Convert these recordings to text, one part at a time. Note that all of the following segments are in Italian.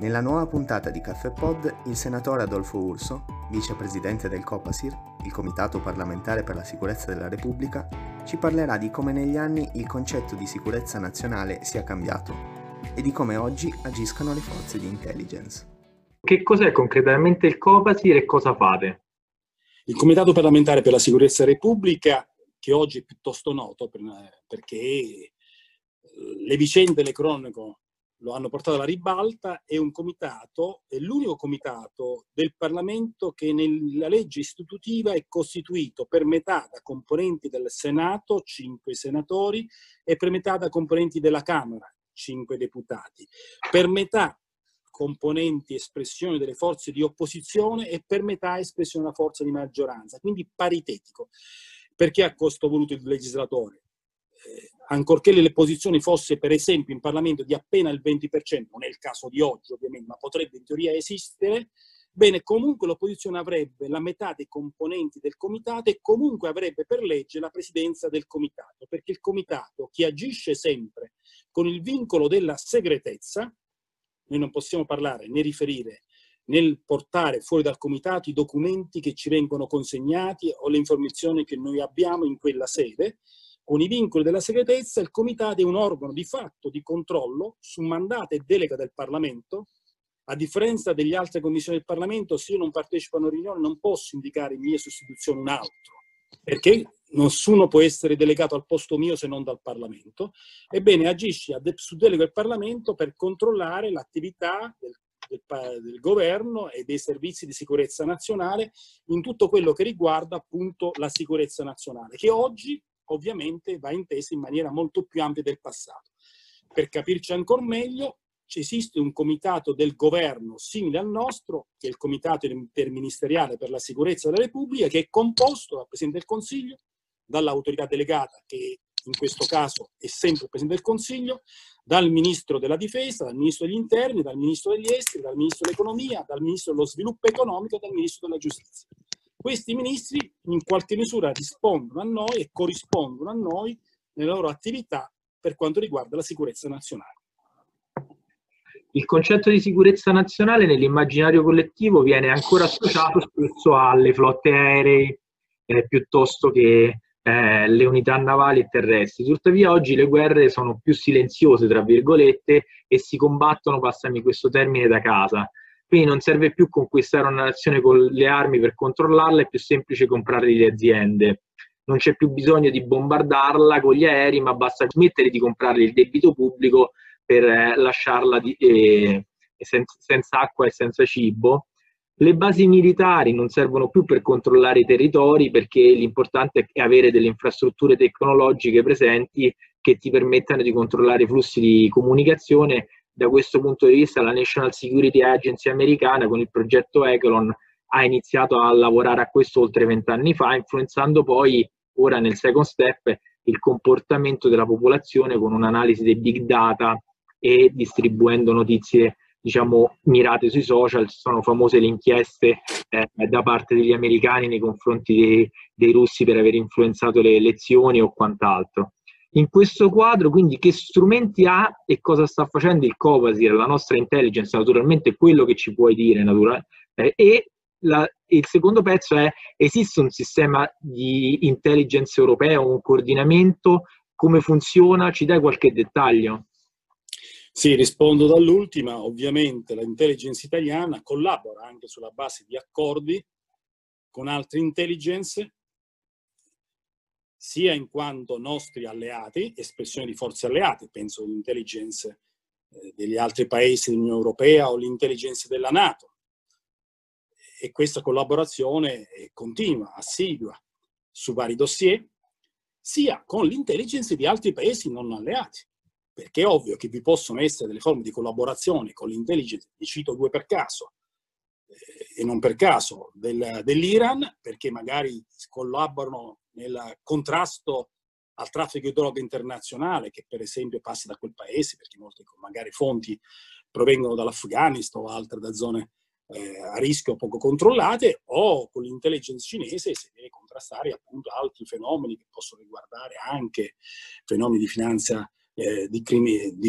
Nella nuova puntata di Caffè Pod, il senatore Adolfo Urso, vicepresidente del Copasir, il Comitato Parlamentare per la Sicurezza della Repubblica, ci parlerà di come negli anni il concetto di sicurezza nazionale sia cambiato e di come oggi agiscano le forze di intelligence. Che cos'è concretamente il Copasir e cosa fate? Il Comitato Parlamentare per la Sicurezza della Repubblica, che oggi è piuttosto noto perché le vicende, le cronache lo hanno portato alla ribalta, è un comitato, è l'unico comitato del Parlamento che nella legge istitutiva è costituito per metà da componenti del Senato, 5 senatori, e per metà da componenti della Camera, 5 deputati, per metà componenti espressione delle forze di opposizione e per metà espressione della forza di maggioranza, quindi paritetico, perché a costo voluto il legislatore. Ancorché le posizioni fosse per esempio in Parlamento di appena il 20%, non è il caso di oggi ovviamente, ma potrebbe in teoria esistere, bene, comunque l'opposizione avrebbe la metà dei componenti del comitato e comunque avrebbe per legge la presidenza del comitato, perché il comitato, che agisce sempre con il vincolo della segretezza, noi non possiamo parlare né riferire nel portare fuori dal comitato i documenti che ci vengono consegnati o le informazioni che noi abbiamo in quella sede. Con i vincoli della segretezza, il Comitato è un organo di fatto di controllo su mandato e delega del Parlamento. A differenza delle altre commissioni del Parlamento, se io non partecipo a una riunione non posso indicare in mia sostituzione un altro, perché nessuno può essere delegato al posto mio se non dal Parlamento. Ebbene, agisce su delega del Parlamento per controllare l'attività del governo e dei servizi di sicurezza nazionale in tutto quello che riguarda appunto la sicurezza nazionale, che oggi ovviamente va intesa in maniera molto più ampia del passato. Per capirci ancora meglio, esiste un comitato del governo simile al nostro, che è il Comitato Interministeriale per la Sicurezza della Repubblica, che è composto dal Presidente del Consiglio, dall'autorità delegata, che in questo caso è sempre il Presidente del Consiglio, dal Ministro della Difesa, dal Ministro degli Interni, dal Ministro degli Esteri, dal Ministro dell'Economia, dal Ministro dello Sviluppo Economico e dal Ministro della Giustizia. Questi ministri in qualche misura rispondono a noi e corrispondono a noi nelle loro attività per quanto riguarda la sicurezza nazionale. Il concetto di sicurezza nazionale nell'immaginario collettivo viene ancora associato spesso alle flotte aeree piuttosto che le unità navali e terrestri. Tuttavia oggi le guerre sono più silenziose, tra virgolette, e si combattono, passami questo termine, da casa. Quindi non serve più conquistare una nazione con le armi per controllarla, è più semplice comprarle le aziende. Non c'è più bisogno di bombardarla con gli aerei, ma basta smettere di comprarle il debito pubblico per lasciarla senza acqua e senza cibo. Le basi militari non servono più per controllare i territori, perché l'importante è avere delle infrastrutture tecnologiche presenti che ti permettano di controllare i flussi di comunicazione. Da questo punto di vista la National Security Agency americana con il progetto Echelon ha iniziato a lavorare a questo oltre 20 anni fa, influenzando poi ora nel second step il comportamento della popolazione con un'analisi dei big data e distribuendo notizie, diciamo, mirate sui social. Sono famose le inchieste da parte degli americani nei confronti dei russi per aver influenzato le elezioni o quant'altro. In questo quadro, quindi, che strumenti ha e cosa sta facendo il Copasir, la nostra intelligence, naturalmente quello che ci puoi dire, e il secondo pezzo è: esiste un sistema di intelligence europeo, un coordinamento, come funziona? Ci dai qualche dettaglio? Sì, rispondo dall'ultima. Ovviamente la intelligence italiana collabora anche sulla base di accordi con altre intelligence, sia in quanto nostri alleati, espressione di forze alleate, penso all'intelligence degli altri paesi dell'Unione Europea o l'intelligence della NATO. E questa collaborazione è continua, assidua, su vari dossier, sia con l'intelligence di altri paesi non alleati. Perché è ovvio che vi possono essere delle forme di collaborazione con l'intelligence, vi cito due per caso, e non per caso, dell'Iran, perché magari collaborano nel contrasto al traffico di droga internazionale, che per esempio passa da quel paese, perché molte magari fonti provengono dall'Afghanistan o altre da zone a rischio poco controllate, o con l'intelligence cinese si deve contrastare appunto altri fenomeni che possono riguardare anche fenomeni di finanza di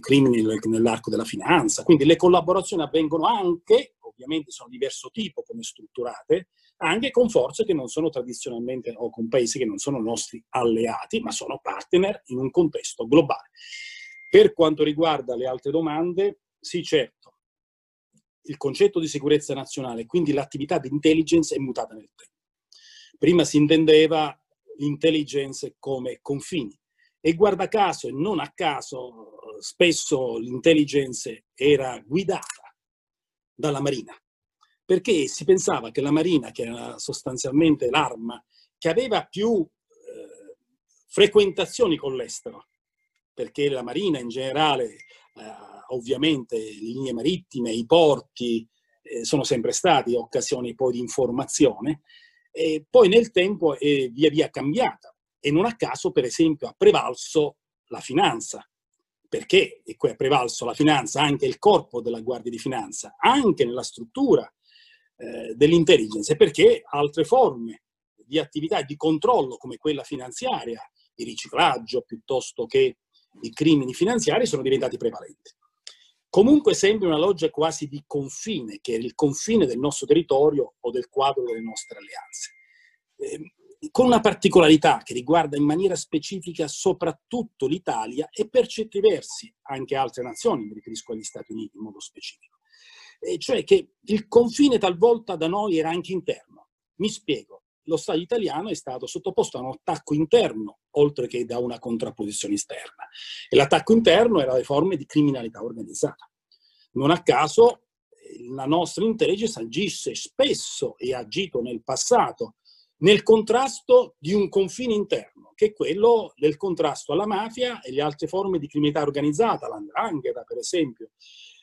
crimini nell'arco della finanza. Quindi le collaborazioni avvengono anche, ovviamente sono di diverso tipo come strutturate, anche con forze che non sono tradizionalmente, o con paesi che non sono nostri alleati, ma sono partner in un contesto globale. Per quanto riguarda le altre domande, sì, certo, il concetto di sicurezza nazionale, quindi l'attività di intelligence, è mutata nel tempo. Prima si intendeva intelligence come confini, e guarda caso, e non a caso, spesso l'intelligence era guidata dalla Marina, perché si pensava che la Marina, che era sostanzialmente l'arma, che aveva più frequentazioni con l'estero, perché la Marina in generale, ovviamente le linee marittime, i porti, sono sempre stati occasioni poi di informazione, e poi nel tempo è via via cambiata, e non a caso per esempio ha prevalso la finanza, perché è prevalso la finanza anche il corpo della Guardia di Finanza, anche nella struttura dell'intelligence, e perché altre forme di attività di controllo come quella finanziaria, il riciclaggio piuttosto che i crimini finanziari, sono diventati prevalenti. Comunque sembra una logica quasi di confine, che è il confine del nostro territorio o del quadro delle nostre alleanze. Con una particolarità che riguarda in maniera specifica soprattutto l'Italia e per certi versi anche altre nazioni, mi riferisco agli Stati Uniti in modo specifico. E cioè che il confine talvolta da noi era anche interno. Mi spiego. Lo Stato italiano è stato sottoposto a un attacco interno, oltre che da una contrapposizione esterna. E l'attacco interno era le forme di criminalità organizzata. Non a caso la nostra intelligence agisse spesso e ha agito nel passato nel contrasto di un confine interno, che è quello del contrasto alla mafia e le altre forme di criminalità organizzata, la 'ndrangheta per esempio,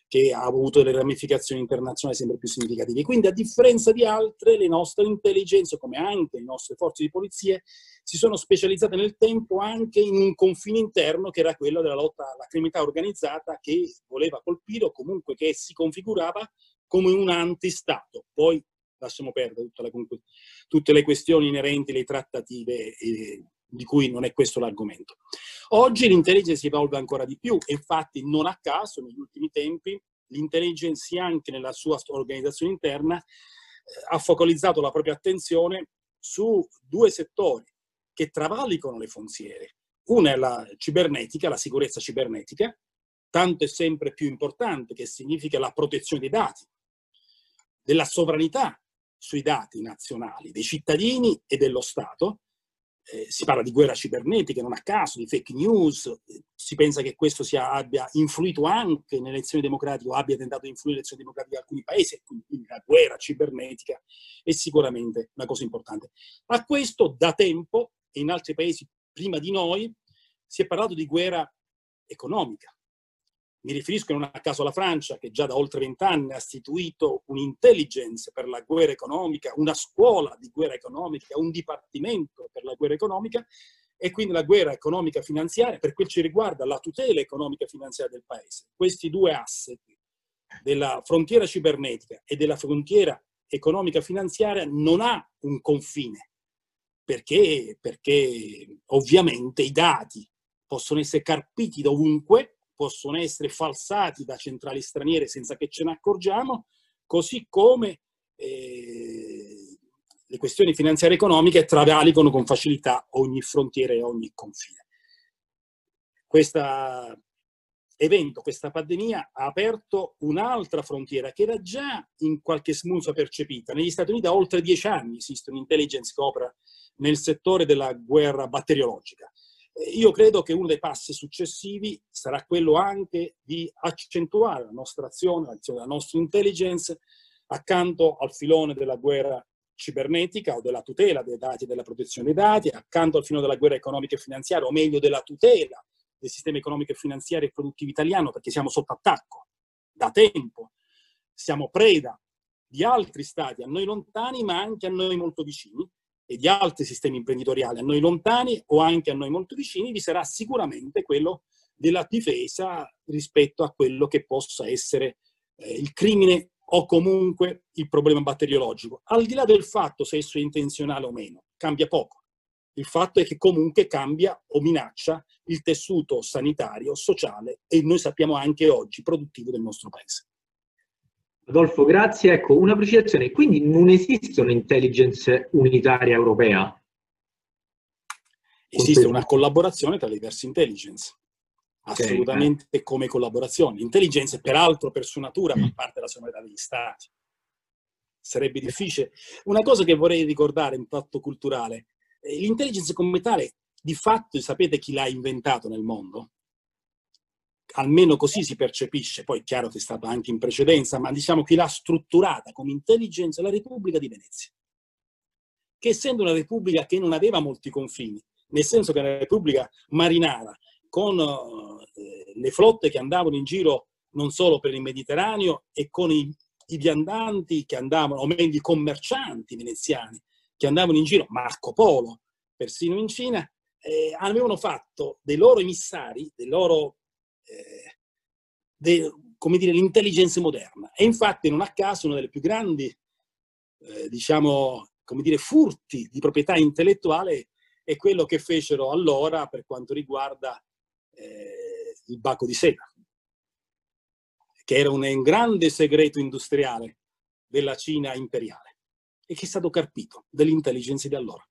che ha avuto delle ramificazioni internazionali sempre più significative. Quindi, a differenza di altre, le nostre intelligenze, come anche le nostre forze di polizia, si sono specializzate nel tempo anche in un confine interno che era quello della lotta alla criminalità organizzata, che voleva colpire o comunque che si configurava come un antistato. Poi lasciamo perdere tutte le questioni inerenti alle trattative, di cui non è questo l'argomento. Oggi l'intelligence si evolve ancora di più, infatti non a caso negli ultimi tempi l'intelligence, anche nella sua organizzazione interna, ha focalizzato la propria attenzione su due settori che travalicano le frontiere. Una è la cibernetica, la sicurezza cibernetica, tanto e sempre più importante, che significa la protezione dei dati, della sovranità sui dati nazionali, dei cittadini e dello Stato. Si parla di guerra cibernetica, non a caso, di fake news, si pensa che questo abbia influito anche nelle elezioni democratiche, o abbia tentato di influire le elezioni democratiche di alcuni paesi, quindi la guerra cibernetica è sicuramente una cosa importante. A questo da tempo, e in altri paesi prima di noi, si è parlato di guerra economica. Mi riferisco non a caso alla Francia, che già da oltre 20 anni ha istituito un'intelligence per la guerra economica, una scuola di guerra economica, un dipartimento per la guerra economica, e quindi la guerra economica finanziaria, per quel che ci riguarda la tutela economica finanziaria del paese. Questi due asset della frontiera cibernetica e della frontiera economica finanziaria non ha un confine, perché ovviamente i dati possono essere carpiti dovunque, possono essere falsati da centrali straniere senza che ce ne accorgiamo, così come le questioni finanziarie e economiche travalicano con facilità ogni frontiera e ogni confine. Questo evento, questa pandemia, ha aperto un'altra frontiera che era già in qualche smunza percepita. Negli Stati Uniti da oltre 10 anni esiste un'intelligence che opera nel settore della guerra batteriologica. Io credo che uno dei passi successivi sarà quello anche di accentuare la nostra azione, l'azione della nostra intelligence, accanto al filone della guerra cibernetica o della tutela dei dati e della protezione dei dati, accanto al filone della guerra economica e finanziaria, o meglio della tutela del sistema economico e finanziario e produttivo italiano, perché siamo sotto attacco da tempo, siamo preda di altri stati a noi lontani ma anche a noi molto vicini, e di altri sistemi imprenditoriali a noi lontani o anche a noi molto vicini. Vi sarà sicuramente quello della difesa rispetto a quello che possa essere il crimine o comunque il problema batteriologico. Al di là del fatto se esso è intenzionale o meno, cambia poco. Il fatto è che comunque cambia o minaccia il tessuto sanitario, sociale e noi sappiamo anche oggi produttivo del nostro paese. Adolfo, grazie. Ecco, una precisazione. Quindi non esiste un'intelligence unitaria europea? Esiste una collaborazione tra le diverse intelligence. Assolutamente, okay. Come collaborazione. Intelligence, peraltro, per sua natura, fa parte della sovranità degli Stati. Sarebbe difficile. Una cosa che vorrei ricordare, un fatto culturale. L'intelligence come tale, di fatto, sapete chi l'ha inventato nel mondo? Almeno così si percepisce, poi è chiaro che è stata anche in precedenza, ma diciamo che l'ha strutturata come intelligence la Repubblica di Venezia, che essendo una repubblica che non aveva molti confini, nel senso che era una repubblica marinara, con le flotte che andavano in giro non solo per il Mediterraneo e con i viandanti che andavano, o meglio i commercianti veneziani, che andavano in giro, Marco Polo, persino in Cina, avevano fatto dei loro emissari, dei loro... come dire, l'intelligence moderna. E infatti non a caso una delle più grandi diciamo, come dire, furti di proprietà intellettuale è quello che fecero allora per quanto riguarda il Baco di Seta, che era un grande segreto industriale della Cina imperiale e che è stato carpito dall'intelligence di allora.